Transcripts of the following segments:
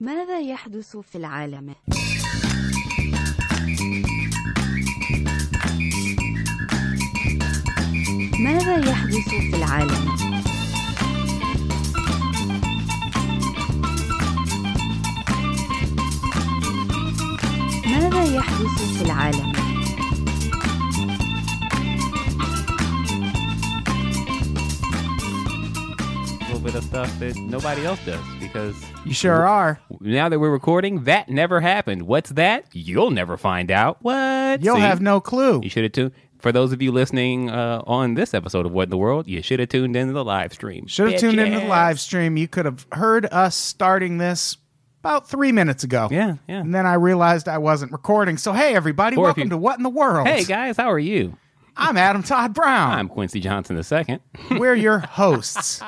ماذا يحدث في العالم؟ ماذا يحدث في العالم؟ ماذا يحدث في العالم؟ Bit of stuff that nobody else does because you sure are. Now that we're recording, that never happened. What's that? You'll never find out. What? You'll have no clue. You should have tuned. For those of you listening on this episode of What in the World, you should have tuned into the live stream. Should have tuned into the live stream. You could have heard us starting this about 3 minutes ago. Yeah. And then I realized I wasn't recording. So hey, everybody, welcome to What in the World. Hey guys, how are you? I'm Adam Todd Brown. I'm Quincy Johnson II. We're your hosts.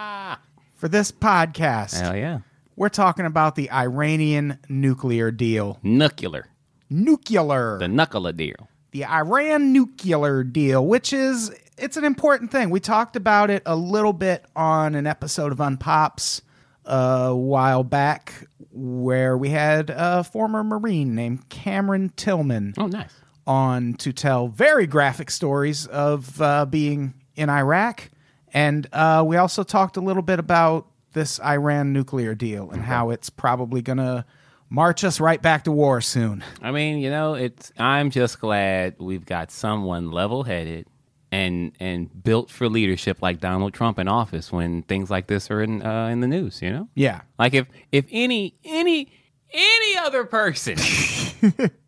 For this podcast, hell yeah, we're talking about the Iranian nuclear deal. Nuclear. The nuclear deal. The Iran nuclear deal, which is, it's an important thing. We talked about it a little bit on an episode of Unpops a while back where we had a former Marine named Cameron Tillman on to tell very graphic stories of being in Iraq. And we also talked a little bit about this Iran nuclear deal and how it's probably going to march us right back to war soon. I mean, you know, I'm just glad we've got someone level-headed and built for leadership like Donald Trump in office when things like this are in the news, you know? Yeah. Like if any other person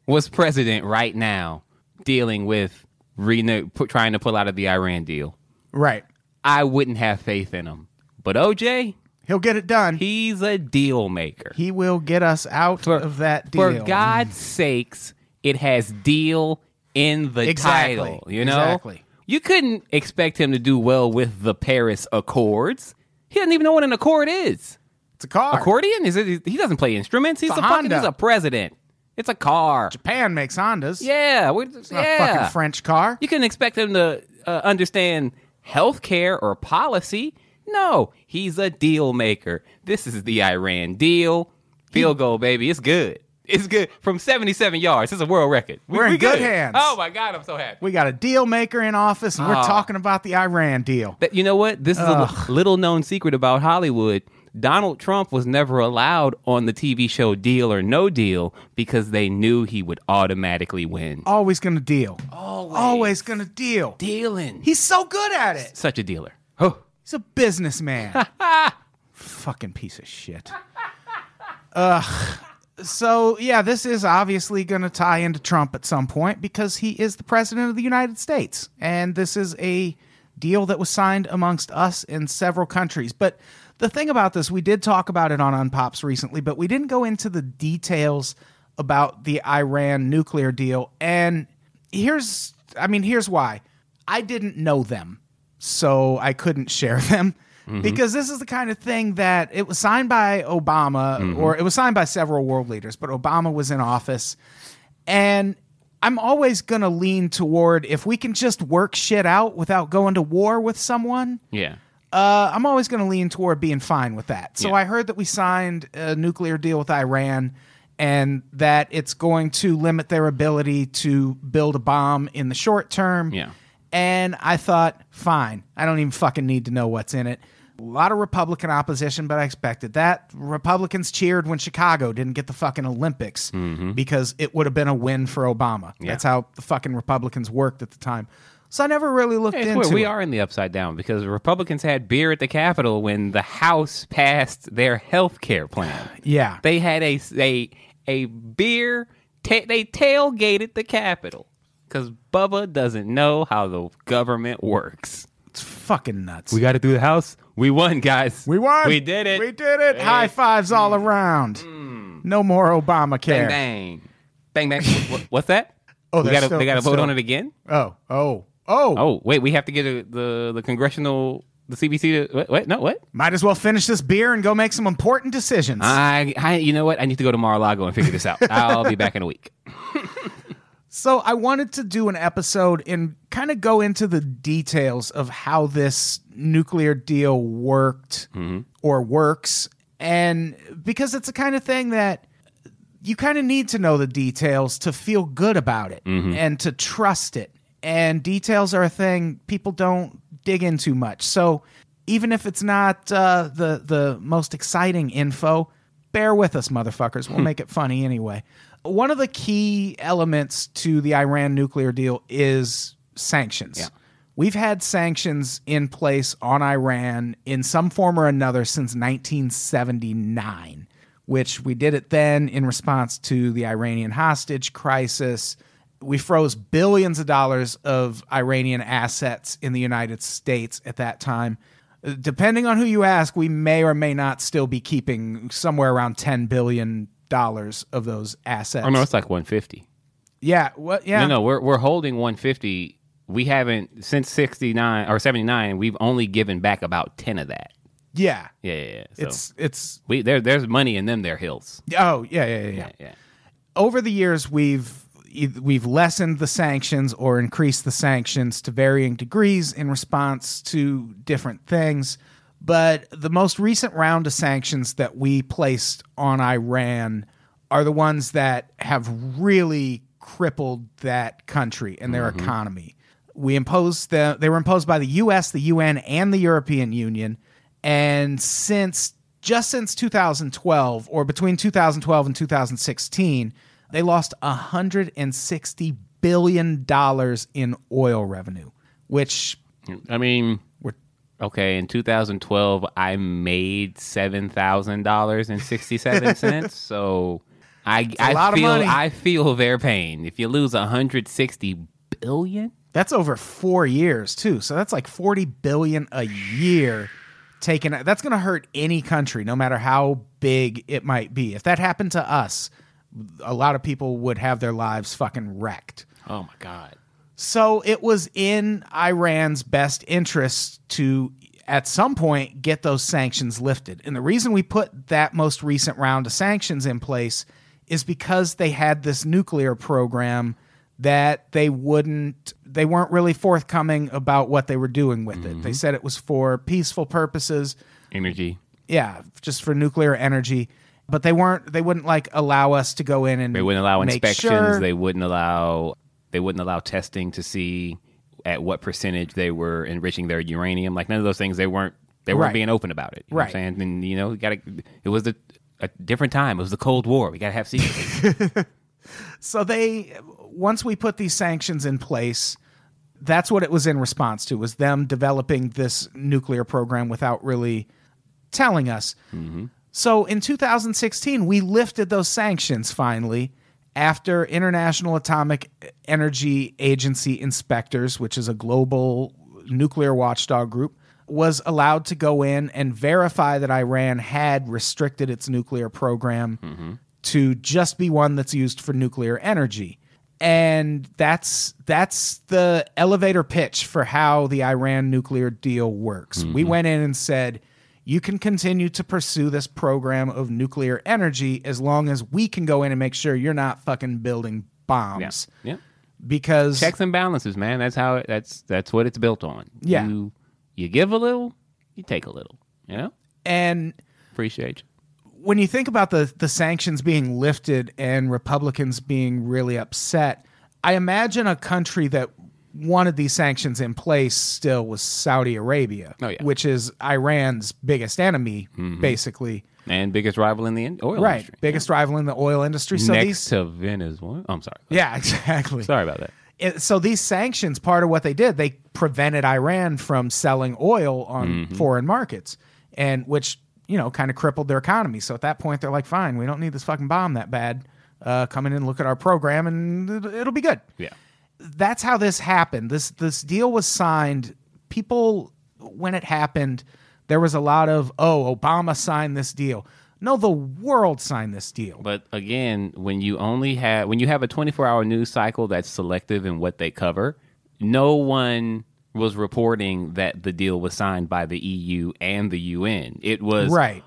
was president right now dealing with trying to pull out of the Iran deal. Right. I wouldn't have faith in him. But OJ? He'll get it done. He's a deal maker. He will get us out of that deal. For God's sakes, it has deal in the title, you know? Exactly. You couldn't expect him to do well with the Paris Accords. He doesn't even know what an accord is. It's a car. Accordion? He doesn't play instruments. He's a Honda. He's a president. It's a car. Japan makes Hondas. Yeah. It's not a fucking French car. You couldn't expect him to understand healthcare or policy? No, he's a deal maker. This is the Iran deal. Field goal, baby. It's good. It's good. From 77 yards. It's a world record. We're in good hands. Oh, my God. I'm so happy. We got a deal maker in office, and we're talking about the Iran deal. You know what? This is a little-known secret about Hollywood. Donald Trump was never allowed on the TV show Deal or No Deal because they knew he would automatically win. Always going to deal. Always going to deal. Dealing. He's so good at it. Such a dealer. Oh. He's a businessman. Fucking piece of shit. So, yeah, this is obviously going to tie into Trump at some point because he is the president of the United States. And this is a deal that was signed amongst us in several countries. But the thing about this, we did talk about it on Unpops recently, but we didn't go into the details about the Iran nuclear deal. And here's why. I didn't know them, so I couldn't share them. Mm-hmm. Because this is the kind of thing that it was signed by Obama, or it was signed by several world leaders, but Obama was in office. And I'm always going to lean toward if we can just work shit out without going to war with someone. Yeah. I'm always going to lean toward being fine with that. So yeah. I heard that we signed a nuclear deal with Iran and that it's going to limit their ability to build a bomb in the short term. Yeah. And I thought, fine, I don't even fucking need to know what's in it. A lot of Republican opposition, but I expected that. Republicans cheered when Chicago didn't get the fucking Olympics because it would have been a win for Obama. Yeah. That's how the fucking Republicans worked at the time. So I never really looked into it. We are in the upside down because Republicans had beer at the Capitol when the House passed their health care plan. Yeah. They had a beer. They tailgated the Capitol because Bubba doesn't know how the government works. It's fucking nuts. We got it through the House. We won, guys. We won. We did it. Hey. High fives all around. No more Obamacare. Bang, bang. Bang, bang. What's that? Oh, they got to vote on it again? Oh, wait, we have to get the congressional, the CBC to, what? No, what? Might as well finish this beer and go make some important decisions. You know what? I need to go to Mar-a-Lago and figure this out. I'll be back in a week. So I wanted to do an episode and kind of go into the details of how this nuclear deal worked or works And because it's the kind of thing that you kind of need to know the details to feel good about it and to trust it. And details are a thing people don't dig into much. So even if it's not the most exciting info, bear with us, motherfuckers. We'll make it funny anyway. One of the key elements to the Iran nuclear deal is sanctions. Yeah. We've had sanctions in place on Iran in some form or another since 1979, which we did it then in response to the Iranian hostage crisis. We froze billions of dollars of Iranian assets in the United States at that time. Depending on who you ask, we may or may not still be keeping somewhere around $10 billion of those assets. Oh, no, it's like 150. Yeah. What? Yeah. No, we're holding 150. We haven't, since 69 or 79, we've only given back about 10 of that. Yeah. Yeah, yeah, yeah. So there's money in them, their hills. Oh, yeah. Over the years, we've lessened the sanctions or increased the sanctions to varying degrees in response to different things. But the most recent round of sanctions that we placed on Iran are the ones that have really crippled that country and their economy. We imposed them. They were imposed by the U.S., the UN, and the European Union. And since 2012, or between 2012 and 2016, they lost $160 billion in oil revenue, which... I mean, okay, in 2012, I made $7,067, so I feel their pain. If you lose $160 billion? That's over 4 years, too, so that's like $40 billion a year taken. That's going to hurt any country, no matter how big it might be. If that happened to us... a lot of people would have their lives fucking wrecked. Oh, my God. So it was in Iran's best interest to, at some point, get those sanctions lifted. And the reason we put that most recent round of sanctions in place is because they had this nuclear program that they weren't really forthcoming about what they were doing with it. They said it was for peaceful purposes. Energy. Yeah, just for nuclear energy. But they wouldn't like allow us to go in and they wouldn't allow inspections. Sure. They wouldn't allow testing to see at what percentage they were enriching their uranium. Like none of those things. They weren't being open about it. You know what I'm saying? And it was a different time. It was the Cold War. We gotta have secrecy. So once we put these sanctions in place, that's what it was in response to, was them developing this nuclear program without really telling us. So in 2016, we lifted those sanctions finally after International Atomic Energy Agency inspectors, which is a global nuclear watchdog group, was allowed to go in and verify that Iran had restricted its nuclear program to just be one that's used for nuclear energy. And that's the elevator pitch for how the Iran nuclear deal works. We went in and said... you can continue to pursue this program of nuclear energy as long as we can go in and make sure you're not fucking building bombs. Yeah. Because checks and balances, man. That's how that's what it's built on. Yeah. You give a little, you take a little. You know? And appreciate you. When you think about the sanctions being lifted and Republicans being really upset, I imagine a country that wanted these sanctions in place still was Saudi Arabia, which is Iran's biggest enemy, basically. And biggest rival in the oil industry. Right, biggest rival in the oil industry. So to Venezuela. Oh, I'm sorry. Yeah, exactly. Sorry about that. So these sanctions, part of what they did, they prevented Iran from selling oil on foreign markets, and which kind of crippled their economy. So at that point, they're like, fine, we don't need this fucking bomb that bad. Come in and look at our program, and it'll be good. Yeah. That's how this happened. This deal was signed. People, when it happened, there was a lot of, Obama signed this deal. No, the world signed this deal. But again, when you have a 24-hour news cycle that's selective in what they cover, no one was reporting that the deal was signed by the EU and the UN. It was Barack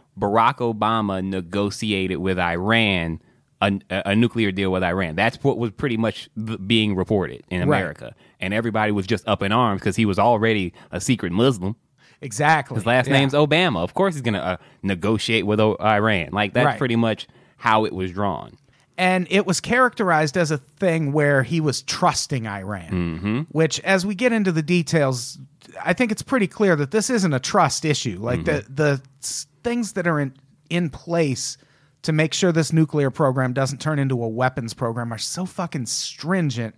Obama negotiated with Iran a nuclear deal with Iran. That's what was pretty much being reported in America. Right. And everybody was just up in arms because he was already a secret Muslim. Exactly. His last name's Obama. Of course he's going to negotiate with Iran. Like, that's pretty much how it was drawn. And it was characterized as a thing where he was trusting Iran, which, as we get into the details, I think it's pretty clear that this isn't a trust issue. Like, the things that are in place to make sure this nuclear program doesn't turn into a weapons program are so fucking stringent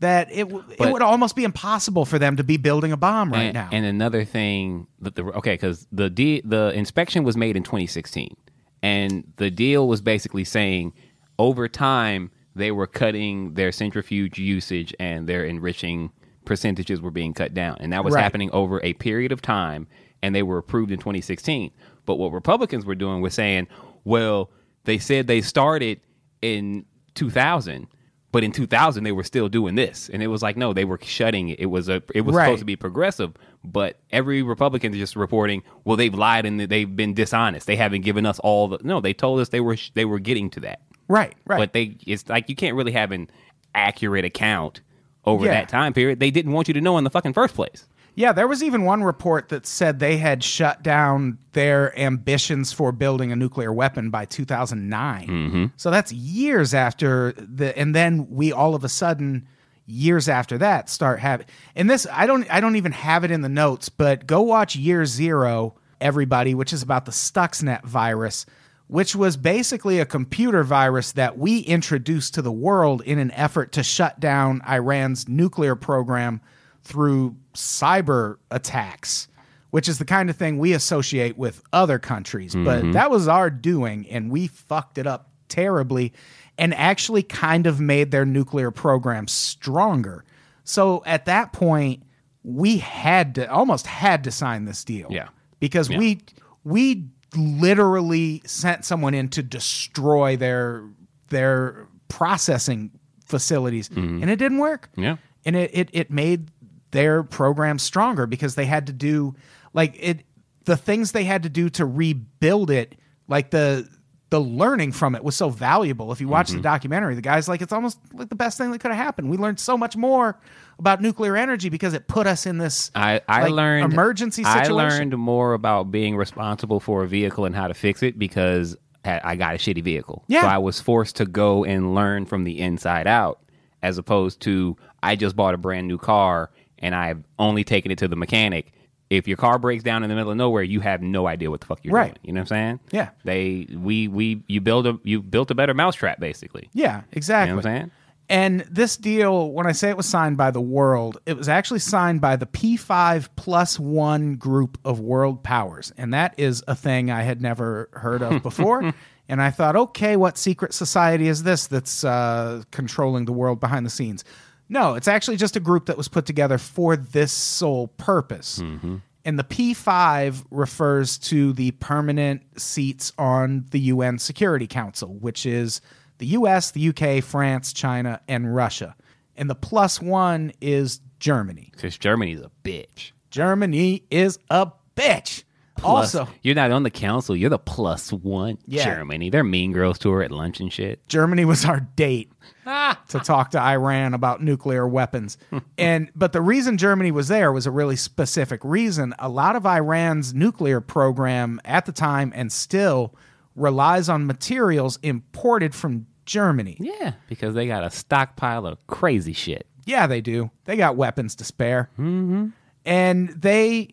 that it would almost be impossible for them to be building a bomb right now. And another thing, because the inspection was made in 2016, and the deal was basically saying, over time, they were cutting their centrifuge usage and their enriching percentages were being cut down. And that was happening over a period of time, and they were approved in 2016. But what Republicans were doing was saying, well, they said they started in 2000, but in 2000 they were still doing this. And it was like, no, they were shutting it. It was supposed to be progressive, but every Republican is just reporting, well, they've lied and they've been dishonest. They haven't given us all the... No, they told us they were getting to that. Right. But it's like you can't really have an accurate account over that time period. They didn't want you to know in the fucking first place. Yeah, there was even one report that said they had shut down their ambitions for building a nuclear weapon by 2009. So that's years after and then we all of a sudden, years after that, start having... And this, I don't even have it in the notes, but go watch Year Zero, everybody, which is about the Stuxnet virus, which was basically a computer virus that we introduced to the world in an effort to shut down Iran's nuclear program through cyber attacks, which is the kind of thing we associate with other countries. But that was our doing, and we fucked it up terribly and actually kind of made their nuclear program stronger. So at that point, we almost had to sign this deal. Yeah. Because we literally sent someone in to destroy their processing facilities, and it didn't work. Yeah, and it made their program stronger because they had to do the things they had to do to rebuild it. Like the learning from it was so valuable. If you watch the documentary, the guy's like, it's almost like the best thing that could have happened. We learned so much more about nuclear energy because it put us in this I learned emergency situation. I learned more about being responsible for a vehicle and how to fix it because I got a shitty vehicle. Yeah. So I was forced to go and learn from the inside out, as opposed to I just bought a brand new car and I've only taken it to the mechanic. If your car breaks down in the middle of nowhere, you have no idea what the fuck you're doing. You know what I'm saying? Yeah. You built a better mousetrap, basically. Yeah, exactly. You know what I'm saying? And this deal, when I say it was signed by the world, it was actually signed by the P5+1 group of world powers. And that is a thing I had never heard of before. And I thought, okay, what secret society is this that's controlling the world behind the scenes? No, it's actually just a group that was put together for this sole purpose. And the P5 refers to the permanent seats on the UN Security Council, which is... the U.S., the U.K., France, China, and Russia. And the +1 is Germany. Because Germany's a bitch. Germany is a bitch. Plus, also, you're not on the council. You're the +1. Yeah. Germany. Their Mean Girls tour at lunch and shit. Germany was our date to talk to Iran about nuclear weapons. But the reason Germany was there was a really specific reason. A lot of Iran's nuclear program at the time and still relies on materials imported from Germany. Yeah, because they got a stockpile of crazy shit. Yeah, they do. They got weapons to spare. And they,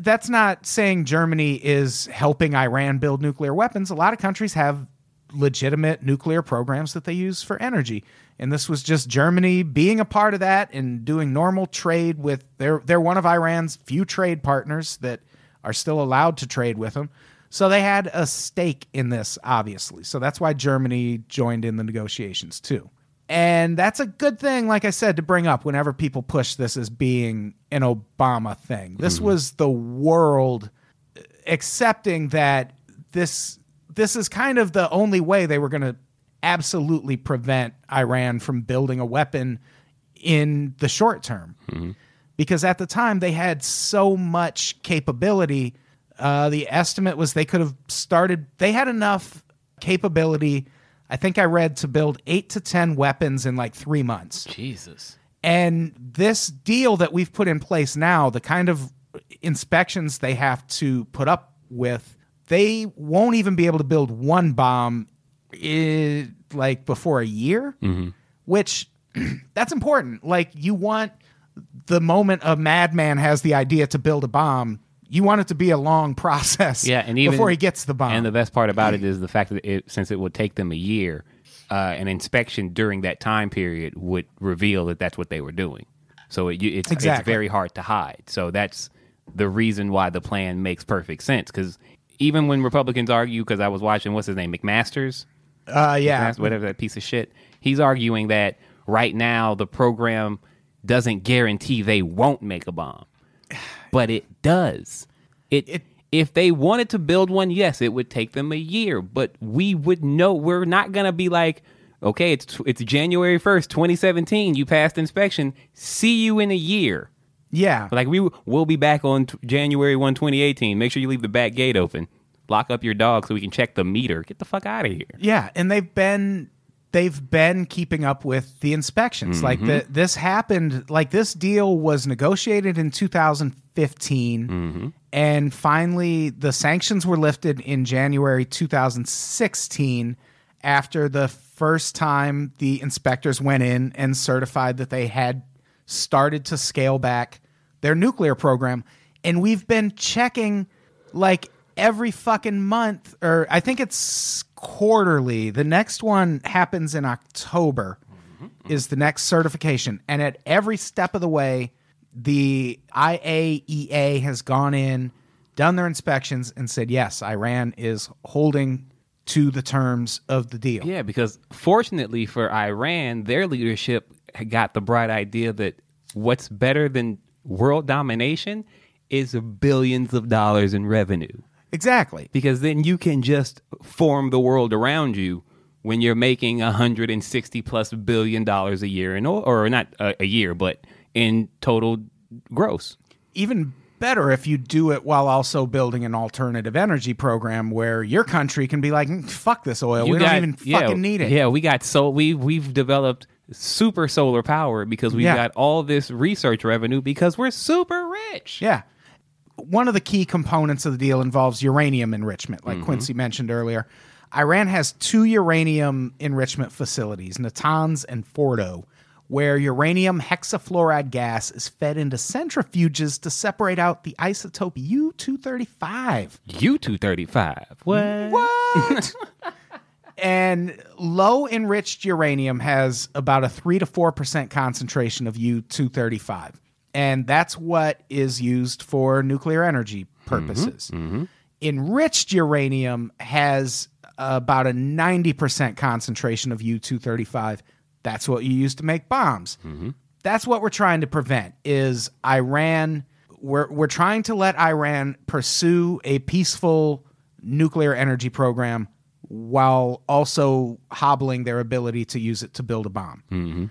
that's not saying Germany is helping Iran build nuclear weapons. A lot of countries have legitimate nuclear programs that they use for energy. And this was just Germany being a part of that and doing normal trade with... They're one of Iran's few trade partners that are still allowed to trade with them. So they had a stake in this, obviously. So that's why Germany joined in the negotiations, too. And that's a good thing, like I said, to bring up whenever people push this as being an Obama thing. This was the world accepting that this is kind of the only way they were going to absolutely prevent Iran from building a weapon in the short term. Because at the time, they had so much capability... the estimate was they could have started... They had enough capability, I think I read, to build 8 to 10 weapons in 3 months. Jesus. And this deal that we've put in place now, the kind of inspections they have to put up with, they won't even be able to build one bomb like before a year, mm-hmm. which that's important. Like, you want the moment a madman has the idea to build a bomb, you want it to be a long process before he gets the bomb. And the best part about it is the fact that since it would take them a year, an inspection during that time period would reveal that that's what they were doing. So it's very hard to hide. So that's the reason why the plan makes perfect sense. Because even when Republicans argue, because I was watching, what's his name, McMaster's? McMaster, whatever, that piece of shit. He's arguing that right now the program doesn't guarantee they won't make a bomb. But it does. If they wanted to build one, yes, it would take them a year. But we would know. We're not going to be like, okay, it's January 1st, 2017. You passed inspection. See you in a year. Yeah. Like, we'll be back on January 1, 2018. Make sure you leave the back gate open. Lock up your dog so we can check the meter. Get the fuck out of here. Yeah, and they've been keeping up with the inspections. Mm-hmm. Like, this deal was negotiated in 2015, mm-hmm. and finally the sanctions were lifted in January 2016 after the first time the inspectors went in and certified that they had started to scale back their nuclear program. And we've been checking, like, every fucking month, or I think it's quarterly. The next one happens in October, mm-hmm. is the next certification. And at every step of the way, the IAEA has gone in, done their inspections, and said, yes, Iran is holding to the terms of the deal. Yeah, because fortunately for Iran, their leadership got the bright idea that what's better than world domination is billions of dollars in revenue. Exactly. Because then you can just form the world around you when you're making $160+ billion a year, but in total gross. Even better if you do it while also building an alternative energy program where your country can be like, fuck this oil. We don't even fucking need it. Yeah, we've developed super solar power because we've got all this research revenue because we're super rich. Yeah. One of the key components of the deal involves uranium enrichment, like mm-hmm. Quincy mentioned earlier. Iran has 2 uranium enrichment facilities, Natanz and Fordo, where uranium hexafluoride gas is fed into centrifuges to separate out the isotope U-235. U-235? What? And low-enriched uranium has about a 3 to 4% concentration of U-235. And that's what is used for nuclear energy purposes. Mm-hmm, mm-hmm. Enriched uranium has about a 90% concentration of U-235. That's what you use to make bombs. Mm-hmm. That's what we're trying to prevent, is Iran. We're trying to let Iran pursue a peaceful nuclear energy program while also hobbling their ability to use it to build a bomb. Mm-hmm.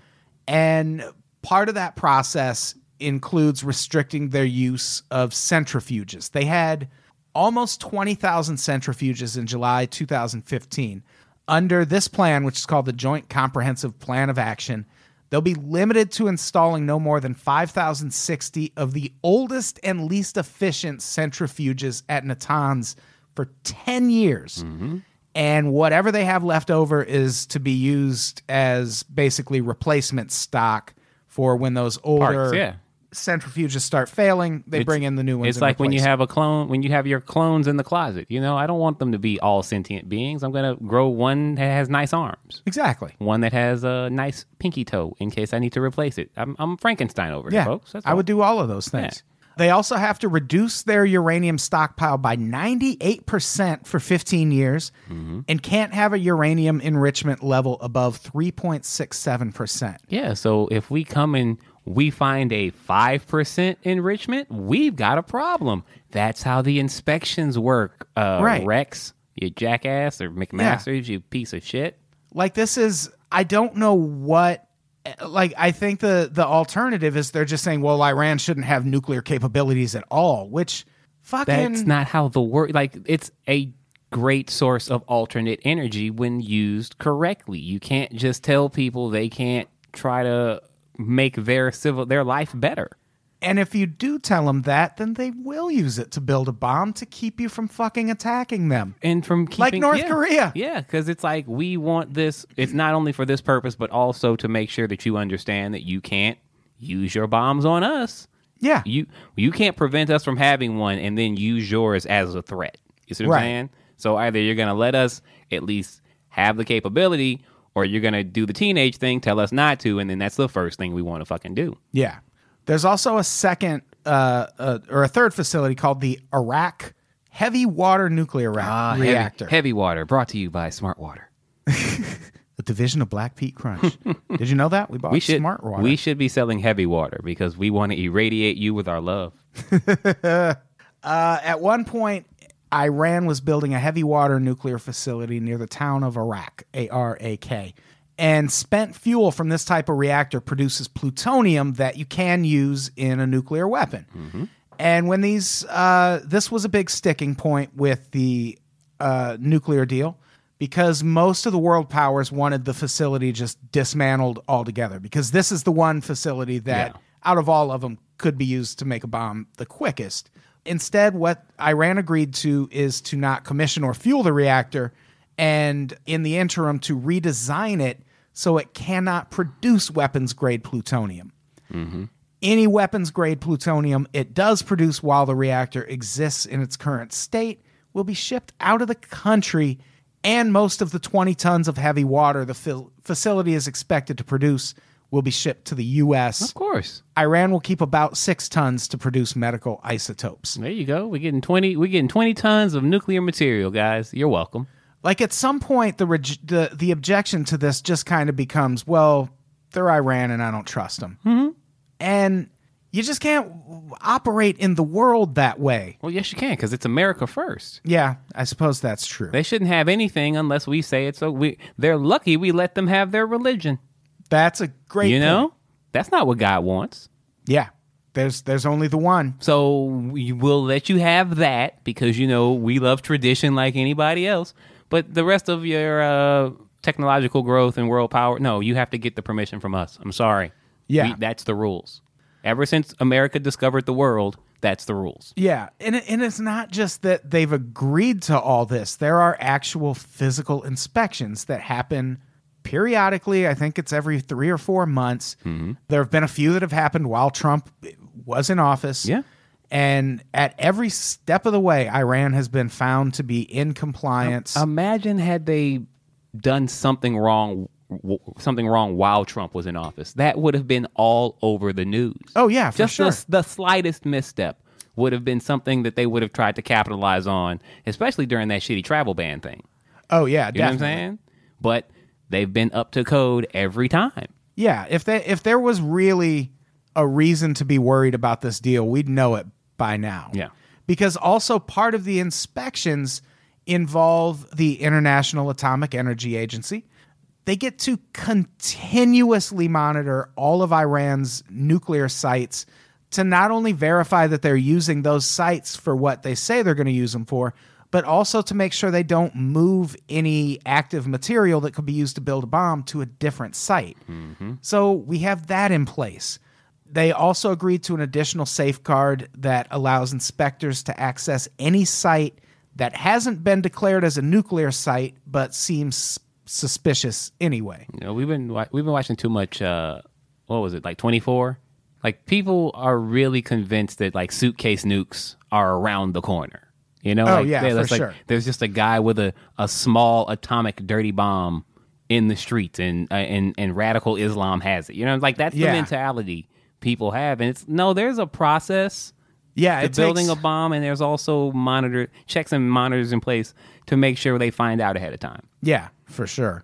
And part of that process includes restricting their use of centrifuges. They had almost 20,000 centrifuges in July 2015. Under this plan, which is called the Joint Comprehensive Plan of Action, they'll be limited to installing no more than 5,060 of the oldest and least efficient centrifuges at Natanz for 10 years. Mm-hmm. And whatever they have left over is to be used as basically replacement stock for when those older centrifuges start failing, bring in the new ones. It's like when you have your clones in the closet. You know, I don't want them to be all sentient beings. I'm going to grow one that has nice arms. Exactly. One that has a nice pinky toe in case I need to replace it. I'm Frankenstein over here, folks. That's all. I would do all of those things. Yeah. They also have to reduce their uranium stockpile by 98% for 15 years mm-hmm. and can't have a uranium enrichment level above 3.67%. Yeah, so if we come and we find a 5% enrichment, we've got a problem. That's how the inspections work, right. Rex, you jackass, or McMaster's, you piece of shit. Like, this is, I don't know what. Like, I think the alternative is they're just saying, well, Iran shouldn't have nuclear capabilities at all, which fucking... That's not how the world... Like, it's a great source of alternate energy when used correctly. You can't just tell people they can't try to make their life better. And if you do tell them that, then they will use it to build a bomb to keep you from fucking attacking them. And from keeping... Like North Korea. Yeah, because it's like, we want this. It's not only for this purpose, but also to make sure that you understand that you can't use your bombs on us. Yeah. You can't prevent us from having one and then use yours as a threat. You see what I'm saying? So either you're going to let us at least have the capability, or you're going to do the teenage thing, tell us not to, and then that's the first thing we want to fucking do. Yeah. There's also a second or a third facility called the Iraq Heavy Water Nuclear Reactor. Heavy Water, brought to you by Smart Water. A division of Black Pete Crunch. Did you know that? We should, Smart Water. We should be selling Heavy Water because we want to irradiate you with our love. At one point, Iran was building a heavy water nuclear facility near the town of Arak, A-R-A-K. And spent fuel from this type of reactor produces plutonium that you can use in a nuclear weapon. Mm-hmm. And when these, this was a big sticking point with the nuclear deal, because most of the world powers wanted the facility just dismantled altogether, because this is the one facility that, out of all of them, could be used to make a bomb the quickest. Instead, what Iran agreed to is to not commission or fuel the reactor, and in the interim to redesign it so it cannot produce weapons-grade plutonium. Mm-hmm. Any weapons-grade plutonium it does produce while the reactor exists in its current state will be shipped out of the country, and most of the 20 tons of heavy water the facility is expected to produce will be shipped to the U.S. Of course. Iran will keep about 6 tons to produce medical isotopes. There you go. We're getting 20 tons of nuclear material, guys. You're welcome. Like, at some point, the objection to this just kind of becomes, well, they're Iran and I don't trust them. Mm-hmm. And you just can't operate in the world that way. Well, yes, you can, because it's America first. Yeah, I suppose that's true. They shouldn't have anything unless we say it, so they're lucky we let them have their religion. That's a great point. You know? That's not what God wants. Yeah. There's only the one. So we will let you have that, because, you know, we love tradition like anybody else. But the rest of your technological growth and world power, no, you have to get the permission from us. I'm sorry. Yeah. That's the rules. Ever since America discovered the world, that's the rules. Yeah. And it's not just that they've agreed to all this. There are actual physical inspections that happen periodically. I think it's every 3 or 4 months. Mm-hmm. There have been a few that have happened while Trump was in office. Yeah. And at every step of the way, Iran has been found to be in compliance. Imagine had they done something wrong while Trump was in office. That would have been all over the news. Oh, yeah, for sure. Just the slightest misstep would have been something that they would have tried to capitalize on, especially during that shitty travel ban thing. Oh, yeah, you definitely. Know what I'm saying? But they've been up to code every time. Yeah, if there was really a reason to be worried about this deal, we'd know it by now. Yeah. Because also part of the inspections involve the International Atomic Energy Agency. They get to continuously monitor all of Iran's nuclear sites to not only verify that they're using those sites for what they say they're going to use them for, but also to make sure they don't move any active material that could be used to build a bomb to a different site. Mm-hmm. So we have that in place. They also agreed to an additional safeguard that allows inspectors to access any site that hasn't been declared as a nuclear site but seems suspicious anyway. You know, we've been watching too much. What was it, like 24? Like, people are really convinced that, like, suitcase nukes are around the corner. You know? Oh, like, yeah, for sure. There's just a guy with a small atomic dirty bomb in the streets, and radical Islam has it. You know, like, that's the mentality people have, and it's no. There's a process. Yeah, it's building a bomb, and there's also checks and monitors in place to make sure they find out ahead of time. Yeah, for sure.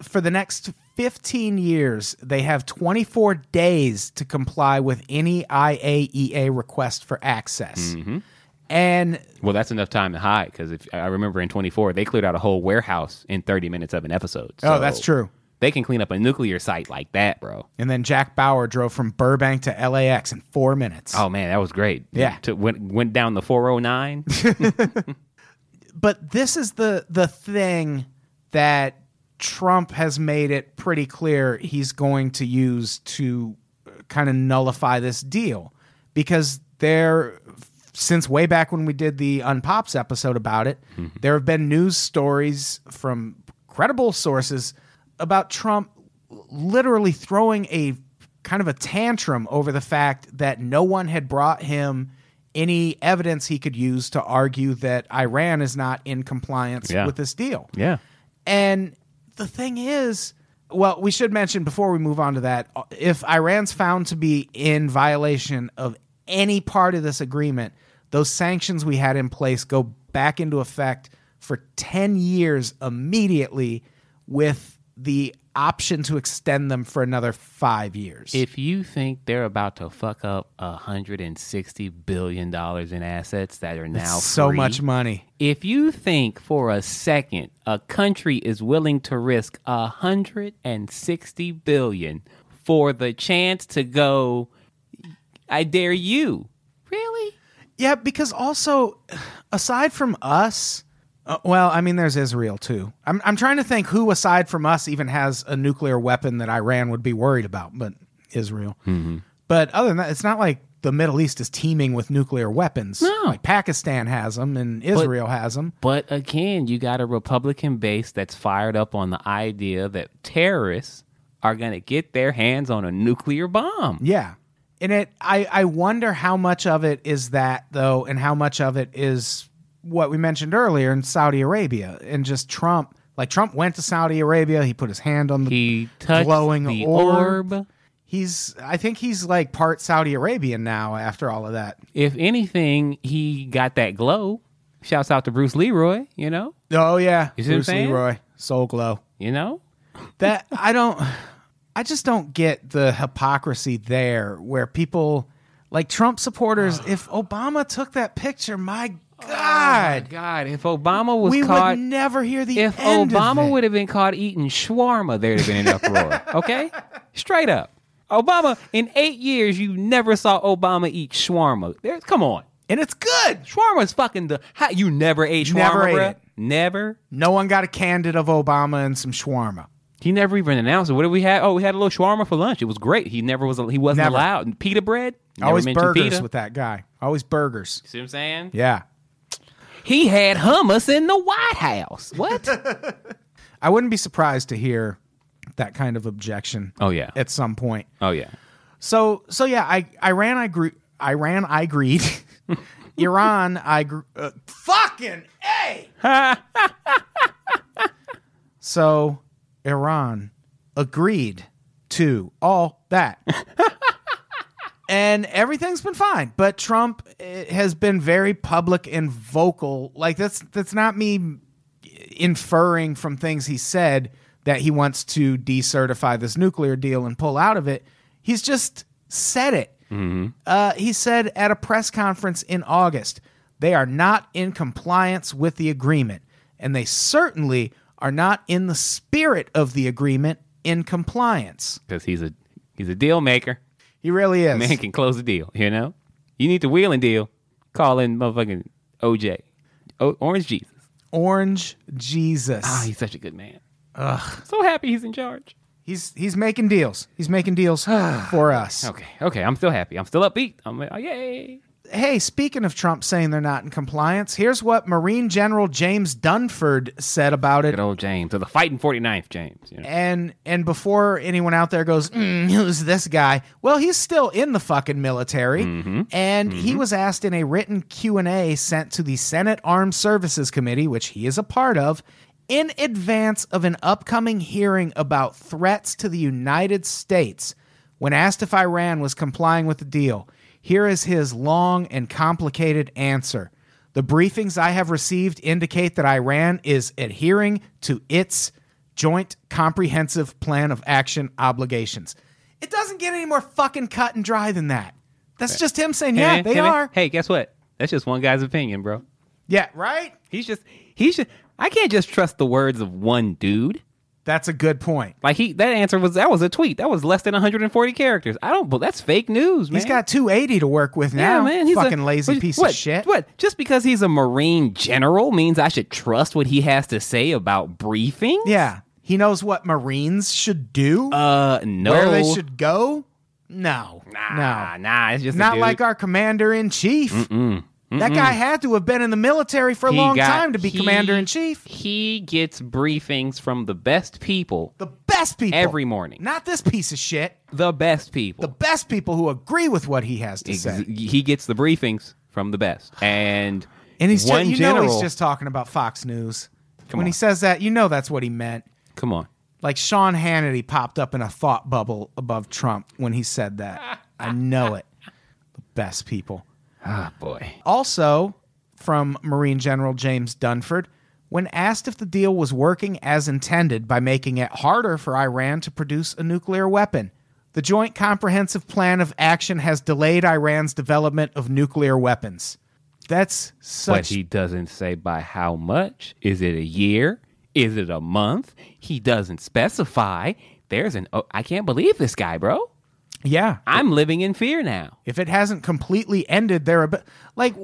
For the next 15 years, they have 24 days to comply with any IAEA request for access. Mm-hmm. And well, that's enough time to hide, because if I remember in 24, they cleared out a whole warehouse in 30 minutes of an episode. So. Oh, that's true. They can clean up a nuclear site like that, bro. And then Jack Bauer drove from Burbank to LAX in 4 minutes. Oh, man, that was great. Yeah. Went down the 409. But this is the thing that Trump has made it pretty clear he's going to use to kind of nullify this deal. because there, since way back when we did the Unpops episode about it, there have been news stories from credible sources about Trump literally throwing a kind of a tantrum over the fact that no one had brought him any evidence he could use to argue that Iran is not in compliance with this deal. Yeah. And the thing is, well, we should mention before we move on to that, if Iran's found to be in violation of any part of this agreement, those sanctions we had in place go back into effect for 10 years immediately with the option to extend them for another 5 years. If you think they're about to fuck up $160 billion in assets that are now free, so much money. If you think for a second a country is willing to risk $160 billion for the chance to go, I dare you. Really? Yeah, because also, aside from us... well, I mean, there's Israel, too. I'm trying to think who, aside from us, even has a nuclear weapon that Iran would be worried about, but Israel. Mm-hmm. But other than that, it's not like the Middle East is teeming with nuclear weapons. No. Like Pakistan has them, and Israel has them. But again, you got a Republican base that's fired up on the idea that terrorists are going to get their hands on a nuclear bomb. Yeah. And I wonder how much of it is that, though, and how much of it is... what we mentioned earlier in Saudi Arabia and just Trump. Like, Trump went to Saudi Arabia. He put his hand on the glowing orb. I think he's like part Saudi Arabian now after all of that. If anything, he got that glow. Shouts out to Bruce Leroy, you know? Oh, yeah. Bruce Leroy, soul glow. You know? That I just don't get the hypocrisy there where people, like Trump supporters, if Obama took that picture, my God. Oh my God, if Obama was caught... we would never hear the end of it. If Obama would have been caught eating shawarma, there would have been an uproar, okay? Straight up. Obama, in 8 years, you never saw Obama eat shawarma. Come on. And it's good. Shawarma's fucking... you never ate shawarma, never ate it. Never? No one got a candid of Obama and some shawarma. He never even announced it. What did we have? Oh, we had a little shawarma for lunch. It was great. He wasn't allowed. And pita bread? Always burgers with that guy. Always burgers. See what I'm saying? Yeah. He had hummus in the White House. What? I wouldn't be surprised to hear that kind of objection. Oh, yeah. At some point. Oh, yeah. So yeah, I agreed. Iran, fucking A! So, Iran agreed to all that. And everything's been fine, but Trump has been very public and vocal. Like, that's not me inferring from things he said that he wants to decertify this nuclear deal and pull out of it. He's just said it. Mm-hmm. He said at a press conference in August, they are not in compliance with the agreement, and they certainly are not in the spirit of the agreement in compliance. Because he's a deal maker. He really is. Man can close the deal, you know? You need the wheel and deal, call in motherfucking OJ. Orange Jesus. Orange Jesus. Ah, he's such a good man. Ugh. So happy he's in charge. He's making deals. He's making deals for us. Okay. I'm still happy. I'm still upbeat. I'm like, oh, yay. Hey, speaking of Trump saying they're not in compliance, here's what Marine General James Dunford said about it. Good old James. So the fighting 49th James. You know. And before anyone out there goes, who's this guy? Well, he's still in the fucking military. Mm-hmm. And he was asked in a written Q&A sent to the Senate Armed Services Committee, which he is a part of, in advance of an upcoming hearing about threats to the United States. When asked if Iran was complying with the deal, here is his long and complicated answer. The briefings I have received indicate that Iran is adhering to its Joint Comprehensive Plan of Action obligations. It doesn't get any more fucking cut and dry than that. That's just him saying, yeah, they are. Hey, guess what? That's just one guy's opinion, bro. Yeah, right? I can't just trust the words of one dude. That's a good point. Like that was a tweet. That was less than 140 characters. That's fake news, man. He's got 280 to work with now. Yeah, man. He's fucking lazy piece of shit. What? Just because he's a Marine general means I should trust what he has to say about briefings? Yeah. He knows what Marines should do. No. Where they should go? No. It's just not like our commander in chief. That guy had to have been in the military for a long time to be commander in chief. He gets briefings from the best people. The best people. Every morning. Not this piece of shit. The best people. The best people who agree with what he has to say. He gets the briefings from the best. And he's one general, he's just talking about Fox News. When he says that, you know that's what he meant. Come on. Like Sean Hannity popped up in a thought bubble above Trump when he said that. I know it. The best people. Ah, boy. Also, from Marine General James Dunford, when asked if the deal was working as intended by making it harder for Iran to produce a nuclear weapon, the Joint Comprehensive Plan of Action has delayed Iran's development of nuclear weapons. That's such... But he doesn't say by how much. Is it a year? Is it a month? He doesn't specify. Oh, I can't believe this guy, bro. Yeah. I'm living in fear now. If it hasn't completely ended their... Like,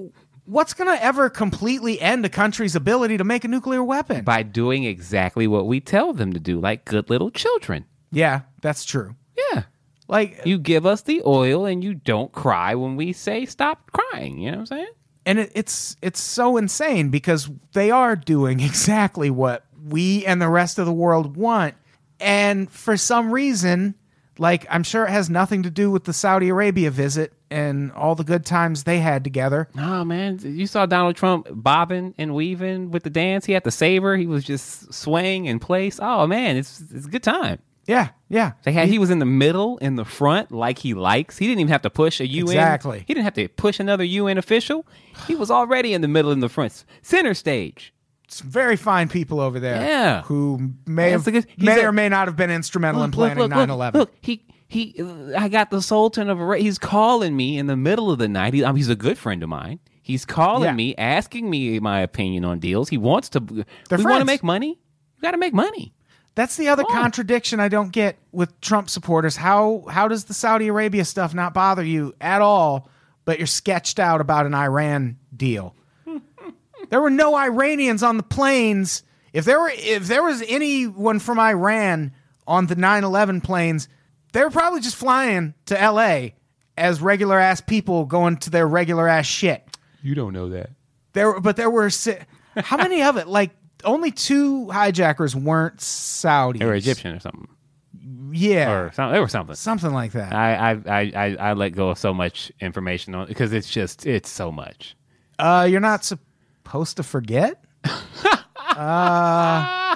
what's going to ever completely end a country's ability to make a nuclear weapon? By doing exactly what we tell them to do, like good little children. Yeah, that's true. Yeah. Like... You give us the oil and you don't cry when we say stop crying. You know what I'm saying? And it's so insane because they are doing exactly what we and the rest of the world want. And for some reason, like, I'm sure it has nothing to do with the Saudi Arabia visit and all the good times they had together. No, man. You saw Donald Trump bobbing and weaving with the dance. He had the saber. He was just swaying in place. Oh, man, it's a good time. Yeah, yeah. He was in the middle, in the front, like he likes. He didn't even have to push a UN. Exactly. He didn't have to push another UN official. He was already in the middle, in the front, center stage. Some very fine people over there who may or may not have been instrumental in planning 9/11. I got the Sultan of Arabia. He's calling me in the middle of the night. He's a good friend of mine. He's calling me, asking me my opinion on deals. He wants to... We want to make money. You got to make money. That's the other contradiction I don't get with Trump supporters. How does the Saudi Arabia stuff not bother you at all, but you're sketched out about an Iran deal? There were no Iranians on the planes. If there was anyone from Iran on the 9/11 planes, they were probably just flying to L.A. as regular-ass people going to their regular-ass shit. You don't know that. There were... How many of it? Like, only 2 hijackers weren't Saudis. They were Egyptian or something. Yeah. Or they were something. Something like that. I let go of so much information on because it's so much. You're not supposed to forget? I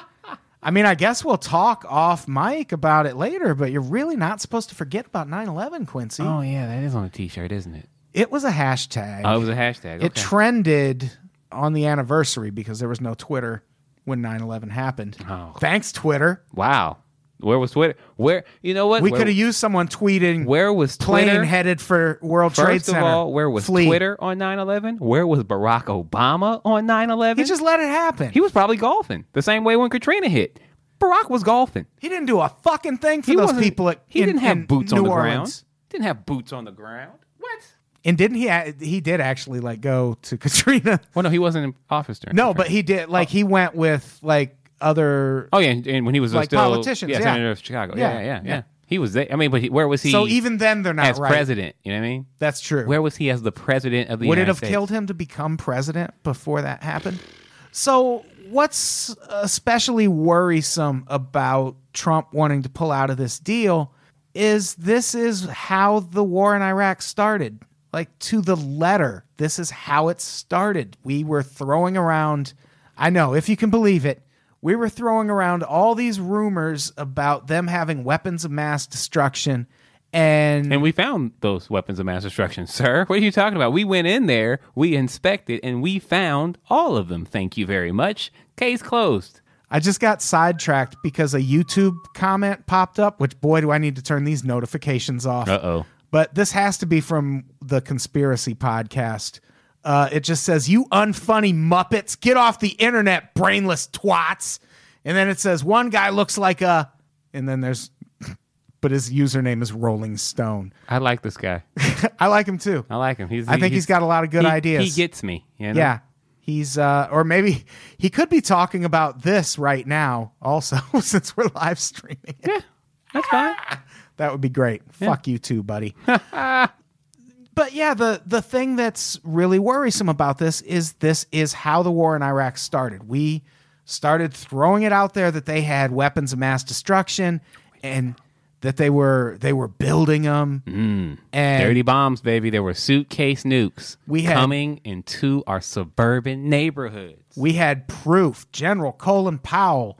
mean, I guess we'll talk off mic about it later, but you're really not supposed to forget about 9/11, Quincy. Oh, yeah, that is on a T-shirt, isn't it? It was a hashtag. Oh, it was a hashtag. Okay. It trended on the anniversary because there was no Twitter when 9/11 happened. Oh. Thanks, Twitter. Wow. Where was Twitter? Where, you know what? We could have used someone tweeting, where was Twitter? Plane headed for World Trade Center. First of all, where was Twitter on 9/11? Where was Barack Obama on 9/11? He just let it happen. He was probably golfing the same way when Katrina hit. Barack was golfing. He didn't do a fucking thing for those people at He didn't have boots on the ground. Didn't have boots on the ground. What? And didn't he did actually like go to Katrina? Well, no, he wasn't in office during. No, but he did he went with other. Oh yeah, and when he was like still, politicians, senator of Chicago, yeah. He was there. I mean, but where was he? So even then, they're not as president. You know what I mean? That's true. Where was he as the president of the United States? Would it have killed him to become president before that happened? So what's especially worrisome about Trump wanting to pull out of this deal is this is how the war in Iraq started. Like, to the letter, this is how it started. We were throwing around, I know, if you can believe it, we were throwing around all these rumors about them having weapons of mass destruction. And we found those weapons of mass destruction, sir. What are you talking about? We went in there, we inspected, and we found all of them. Thank you very much. Case closed. I just got sidetracked because a YouTube comment popped up, which, boy, do I need to turn these notifications off. Uh-oh. But this has to be from the Conspiracy Podcast. It just says, "You unfunny Muppets, get off the internet, brainless twats." And then it says, "One guy looks like a..." And then there's... But his username is Rolling Stone. I like this guy. I like him too. I like him. I think he's got a lot of good ideas. He gets me. You know? Yeah. He's... or maybe he could be talking about this right now also, since we're live streaming it. Yeah. That's fine. That would be great. Yeah. Fuck you too, buddy. But yeah, the thing that's really worrisome about this is how the war in Iraq started. We started throwing it out there that they had weapons of mass destruction and that they were building them. And dirty bombs, baby. There were suitcase nukes coming into our suburban neighborhoods. We had proof. General Colin Powell,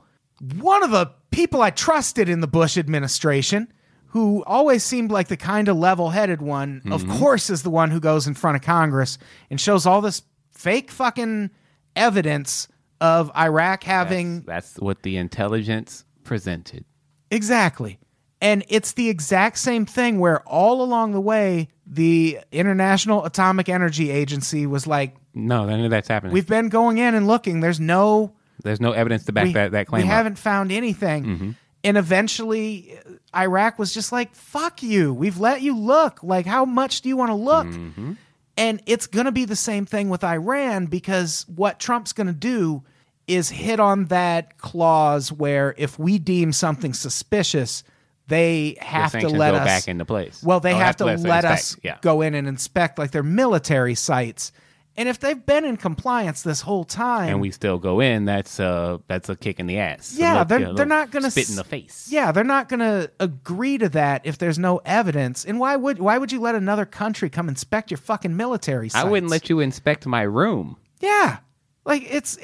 one of the people I trusted in the Bush administration, who always seemed like the kind of level-headed one, of course, is the one who goes in front of Congress and shows all this fake fucking evidence of Iraq having... That's what the intelligence presented. Exactly. And it's the exact same thing where all along the way, the International Atomic Energy Agency was like... No, none of that's happening. We've been going in and looking. There's no evidence to back that claim. We haven't found anything. Mm-hmm. And eventually, Iraq was just like, fuck you. We've let you look. Like, how much do you want to look? Mm-hmm. And it's going to be the same thing with Iran, because what Trump's going to do is hit on that clause where if we deem something suspicious, they have to let us back into place. Well, they have to let us go in and inspect like their military sites. And if they've been in compliance this whole time, and we still go in, that's a kick in the ass. Yeah, they're not going to spit in the face. Yeah, they're not going to agree to that if there's no evidence. And why would you let another country come inspect your fucking military sites? I wouldn't let you inspect my room. Yeah, like it's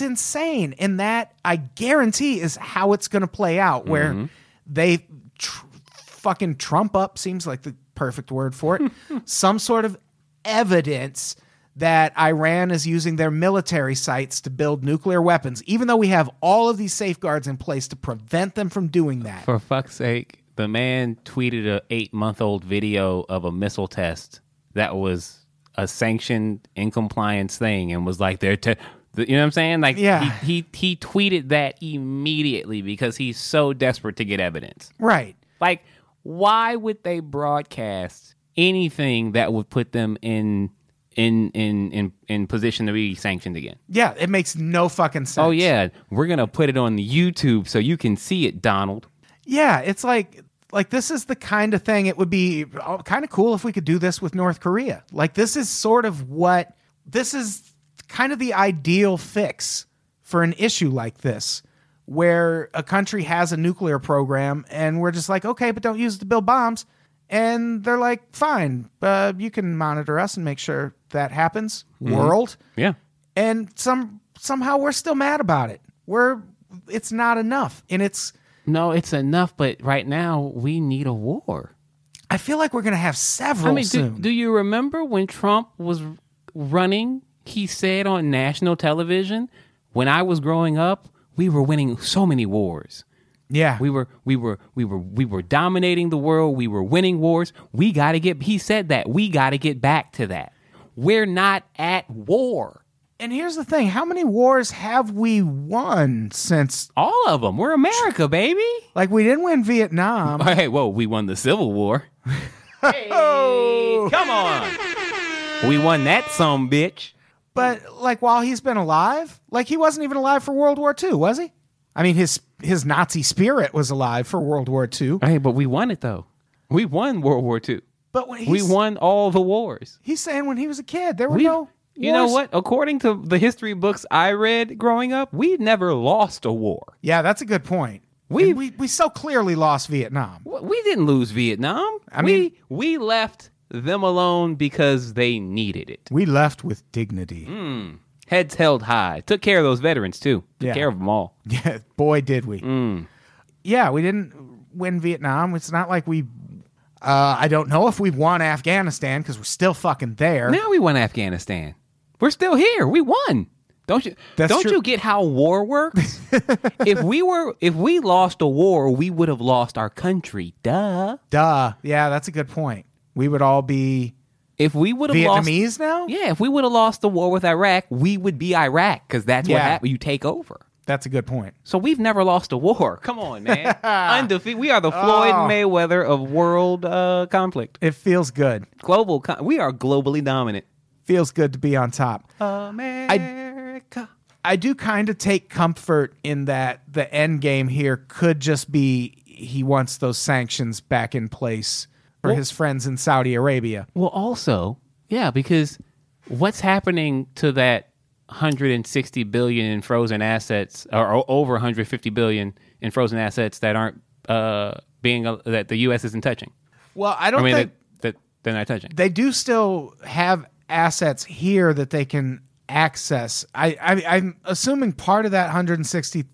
insane. And that, I guarantee, is how it's going to play out. Where they fucking trump up, seems like the perfect word for it. Some sort of evidence that Iran is using their military sites to build nuclear weapons, even though we have all of these safeguards in place to prevent them from doing that. For fuck's sake, the man tweeted an 8-month-old video of a missile test that was a sanctioned, in compliance thing, and was like, you know what I'm saying? Like, yeah. He tweeted that immediately because he's so desperate to get evidence. Right. Like, why would they broadcast anything that would put them in position to be sanctioned again? Yeah, it makes no fucking sense. Oh yeah, we're gonna put it on YouTube so you can see it, Donald. Yeah, it's like this is the kind of thing. It would be kind of cool if we could do this with North Korea. Like, this is kind of the ideal fix for an issue like this, where a country has a nuclear program and we're just like, okay, but don't use it to build bombs. And they're like, fine, you can monitor us and make sure that happens, world. Yeah. And somehow we're still mad about it. It's not enough. And it's enough, but right now we need a war. I feel like we're going to have several soon. Do you remember when Trump was running, he said on national television, when I was growing up, we were winning so many wars. Yeah, we were dominating the world. We were winning wars. He said that we got to get back to that. We're not at war. And here's the thing: how many wars have we won since? All of them. We're America, baby. Like, we didn't win Vietnam. Hey, whoa, we won the Civil War. Hey, come on, we won that some bitch. But like, while he's been alive, like, he wasn't even alive for World War II, was he? I mean, his Nazi spirit was alive for World War II. Hey, but we won it, though. We won World War II. But we won all the wars. He's saying when he was a kid, there were no wars. You know what? According to the history books I read growing up, we never lost a war. Yeah, that's a good point. We so clearly lost Vietnam. We didn't lose Vietnam. I mean, we left them alone because they needed it. We left with dignity. Heads held high. Took care of those veterans, too. Took care of them all. Yeah, boy, did we. Yeah, we didn't win Vietnam. It's not like we... I don't know if we won Afghanistan, because we're still fucking there. Now we won Afghanistan. We're still here. We won. Don't you get how war works? If we lost a war, we would have lost our country. Duh. Yeah, that's a good point. We would all be... If we would have Vietnamese now? Yeah, if we would have lost the war with Iraq, we would be Iraq, because that's what happened. You take over. That's a good point. So we've never lost a war. Come on, man. Undefeated. We are the Floyd Mayweather of world conflict. It feels good. We are globally dominant. Feels good to be on top. America. I do kind of take comfort in that the end game here could just be he wants those sanctions back in place for his friends in Saudi Arabia. Well, also, yeah, because what's happening to that $160 billion in frozen assets, or over $150 billion in frozen assets that aren't that the U.S. isn't touching? Well, I mean, that they're not touching. They do still have assets here that they can access. I'm assuming part of that $160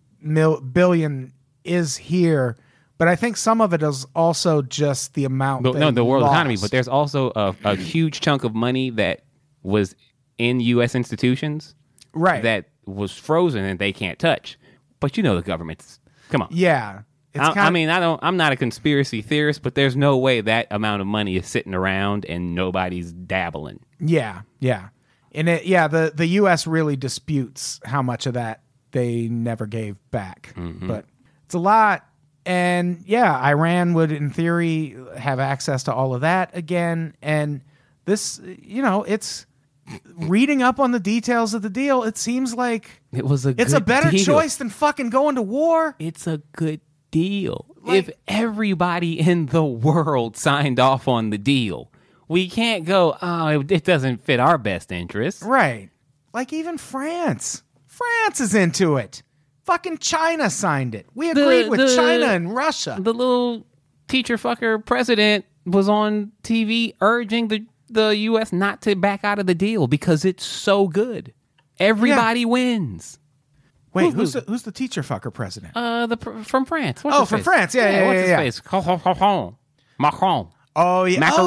billion is here, but I think some of it is also just the amount. The world economy, but there's also a huge chunk of money that was in U.S. institutions, right? That was frozen and they can't touch. But you know the government's. Come on, yeah. I'm not a conspiracy theorist, but there's no way that amount of money is sitting around and nobody's dabbling. Yeah, yeah. And the U.S. really disputes how much of that they never gave back. Mm-hmm. But it's a lot. And yeah, Iran would, in theory, have access to all of that again. And this, it's reading up on the details of the deal. It seems like it's a better choice than fucking going to war. It's a good deal. If everybody in the world signed off on the deal. We can't go, it doesn't fit our best interests. Right. Like even France. France is into it. Fucking China signed it. We agreed with China and Russia. The little teacher fucker president was on TV urging the U.S. not to back out of the deal because it's so good. Everybody wins. Wait, who's the teacher fucker president? From France. France. Yeah. What's his face? Macron. Oh yeah! Macaron.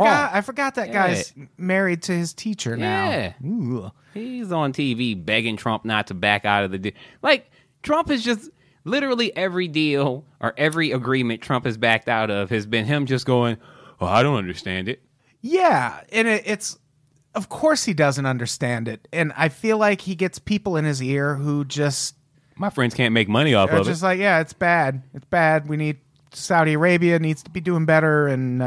Oh yeah! I forgot that guy's married to his teacher now. Ooh. He's on TV begging Trump not to back out of the deal. Like Trump is just literally every deal or every agreement Trump has backed out of has been him just going, "Well, I don't understand it." Yeah, and it's of course he doesn't understand it, and I feel like he gets people in his ear who just my friends can't make money off of it. Just like it's bad. It's bad. We need. Saudi Arabia needs to be doing better and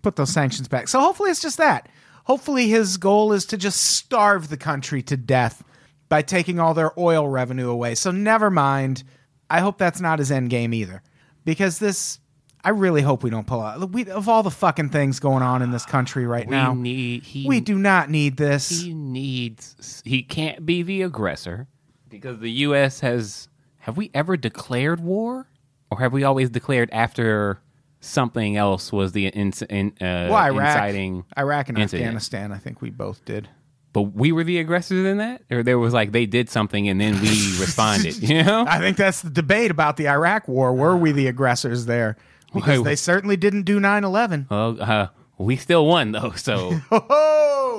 put those sanctions back. So hopefully it's just that. Hopefully his goal is to just starve the country to death by taking all their oil revenue away. So never mind. I hope that's not his end game either. Because I really hope we don't pull out. Of all the fucking things going on in this country right now, we do not need this. He can't be the aggressor because the U.S. have we ever declared war? Or have we always declared after something else was the inciting? Iraq and incident. Afghanistan, I think we both did. But we were the aggressors in that? Or there was they did something and then we responded, you know? I think that's the debate about the Iraq war. Were we the aggressors there? Because they certainly didn't do 9/11. We still won, though, so...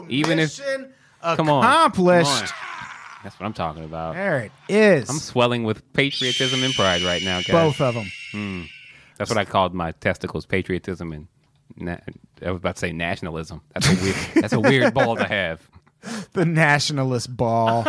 mission accomplished! Come on. That's what I'm talking about. There it is. I'm swelling with patriotism and pride right now, guys. Both of them. That's what I called my testicles, patriotism and I was about to say nationalism. That's a weird ball to have. The nationalist ball.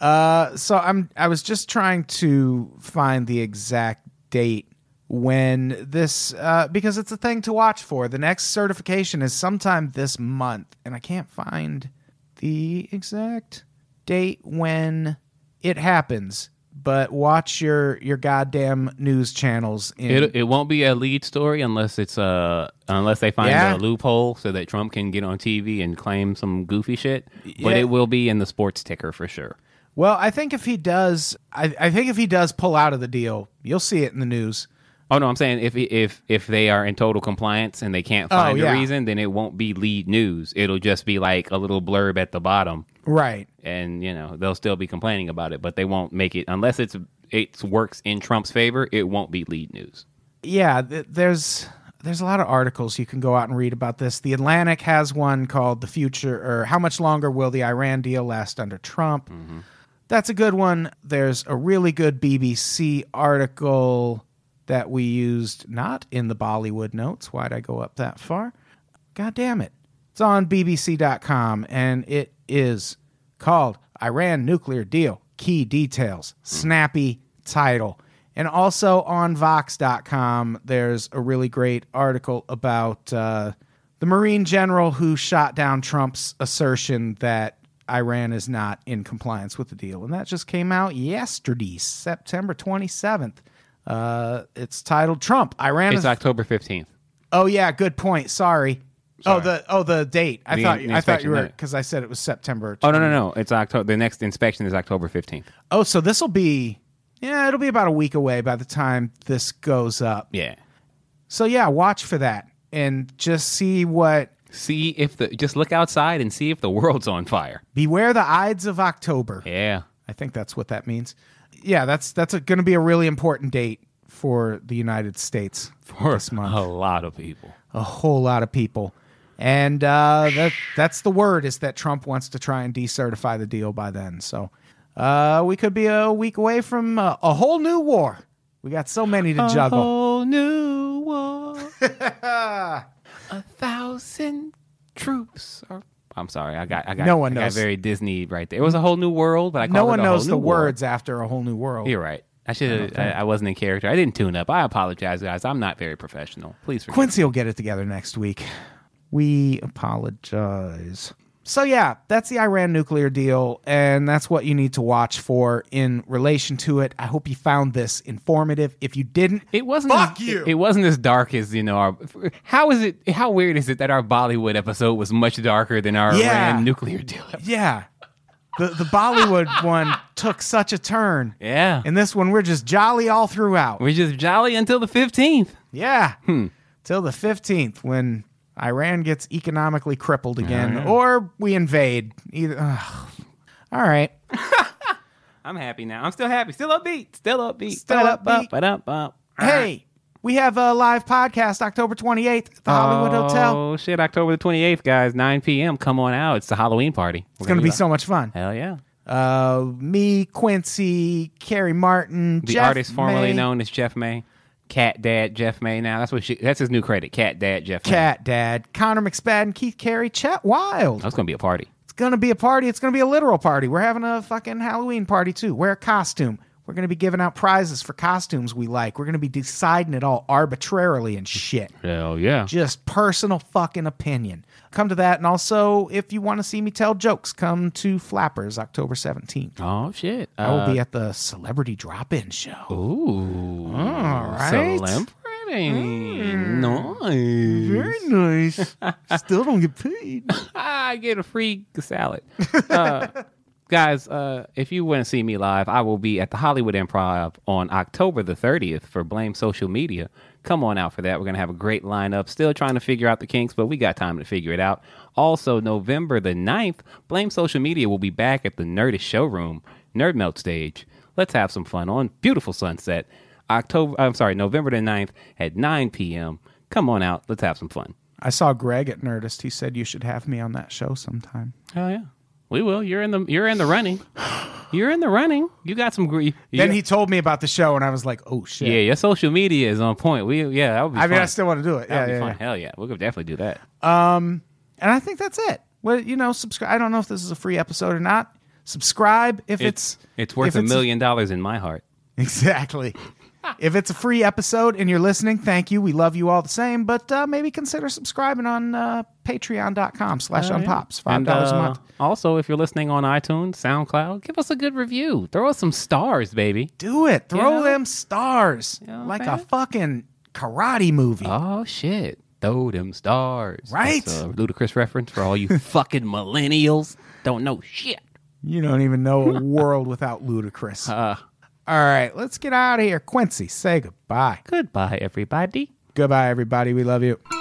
So I was just trying to find the exact date when this because it's a thing to watch for. The next certification is sometime this month, and I can't find the exact date when it happens, but watch your goddamn news channels. It won't be a lead story unless it's unless they find a loophole so that Trump can get on TV and claim some goofy shit. But it will be in the sports ticker for sure. Well, I think if he does, I think if he does pull out of the deal, you'll see it in the news. Oh no, I'm saying if they are in total compliance and they can't find a reason, then it won't be lead news. It'll just be like a little blurb at the bottom. Right. And, they'll still be complaining about it, but they won't make it. Unless it works in Trump's favor, it won't be lead news. Yeah, there's a lot of articles you can go out and read about this. The Atlantic has one called The Future, or How Much Longer Will the Iran Deal Last Under Trump? Mm-hmm. That's a good one. There's a really good BBC article that we used not in the Bollywood notes. Why'd I go up that far? God damn it. It's on bbc.com, and it is called Iran Nuclear Deal, Key Details, snappy title. And also on vox.com, there's a really great article about the Marine general who shot down Trump's assertion that Iran is not in compliance with the deal. And that just came out yesterday, September 27th. It's titled Trump. Iran. It's October 15th. Oh yeah, good point. Sorry. Oh the date. I thought you were, because I said it was September 20th. Oh no. It's October. The next inspection is October 15th. Oh, so this will be it'll be about a week away by the time this goes up. Yeah. So yeah, watch for that and just look outside and see if the world's on fire. Beware the Ides of October. Yeah. I think that's what that means. Yeah, that's going to be a really important date for the United States for this month. A lot of people. A whole lot of people. And that's the word, is that Trump wants to try and decertify the deal by then. So we could be a week away from a whole new war. We got so many to juggle. A whole new war. 1,000 troops are... I'm sorry, I got. No one knows. I got very Disney right there. It was a whole new world, but I called it a whole new world. No one knows the words after a whole new world. You're right. I wasn't in character. I didn't tune up. I apologize, guys. I'm not very professional. Please forgive me. Quincy will get it together next week. We apologize. So yeah, that's the Iran nuclear deal, and that's what you need to watch for in relation to it. I hope you found this informative. If you didn't, It wasn't as dark as how weird is it that our Bollywood episode was much darker than our Iran nuclear deal episode? Yeah. The Bollywood one took such a turn. Yeah. And this one, we're just jolly all throughout. We're just jolly until the 15th. Yeah. Till the 15th, when Iran gets economically crippled again, or we invade. Either. Ugh. All right. I'm happy now. I'm still happy. Still upbeat. Hey, we have a live podcast October 28th at the Hollywood Hotel. Oh, shit. October the 28th, guys. 9 p.m. Come on out. It's the Halloween party. It's going to be so much fun. Hell yeah. Me, Quincy, Carrie Martin, the artist formerly known as Jeff May. Cat Dad Jeff May now. That's his new credit. Cat Dad Jeff May. Cat Dad. Connor McSpadden, Keith Carey, Chet Wild. That's going to be a party. It's going to be a party. It's going to be a literal party. We're having a fucking Halloween party too. Wear a costume. We're going to be giving out prizes for costumes we like. We're going to be deciding it all arbitrarily and shit. Hell yeah. Just personal fucking opinion. Come to that. And also, if you want to see me tell jokes, come to Flappers October 17th. Oh, shit. I will be at the Celebrity Drop-In Show. Ooh. All right. Celebrity. Nice. Very nice. Still don't get paid. I get a free salad. Guys, if you want to see me live, I will be at the Hollywood Improv on October the 30th for Blame Social Media. Come on out for that. We're going to have a great lineup. Still trying to figure out the kinks, but we got time to figure it out. Also, November the 9th, Blame Social Media will be back at the Nerdist Showroom, Nerd Melt Stage. Let's have some fun on beautiful sunset. November the 9th at 9 p.m. Come on out. Let's have some fun. I saw Greg at Nerdist. He said you should have me on that show sometime. Oh, yeah. We will. You're in the running. You got some grief. Then he told me about the show, and I was like, "Oh shit!" Yeah, your social media is on point. That would be fun. I mean, I still want to do it. That'd be fun. Hell yeah, we'll definitely do that. And I think that's it. Well, subscribe. I don't know if this is a free episode or not. Subscribe if it's worth $1 million in my heart. Exactly. If it's a free episode and you're listening, thank you. We love you all the same, but maybe consider subscribing on patreon.com/unpops, $5 a month. Also, if you're listening on iTunes, SoundCloud, give us a good review. Throw us some stars, baby. Do it. Throw them stars. A fucking karate movie. Oh, shit. Throw them stars. Right? That's a Ludacris reference for all you fucking millennials. Don't know shit. You don't even know a world without Ludacris. All right, let's get out of here. Quincy, say goodbye. Goodbye, everybody. We love you.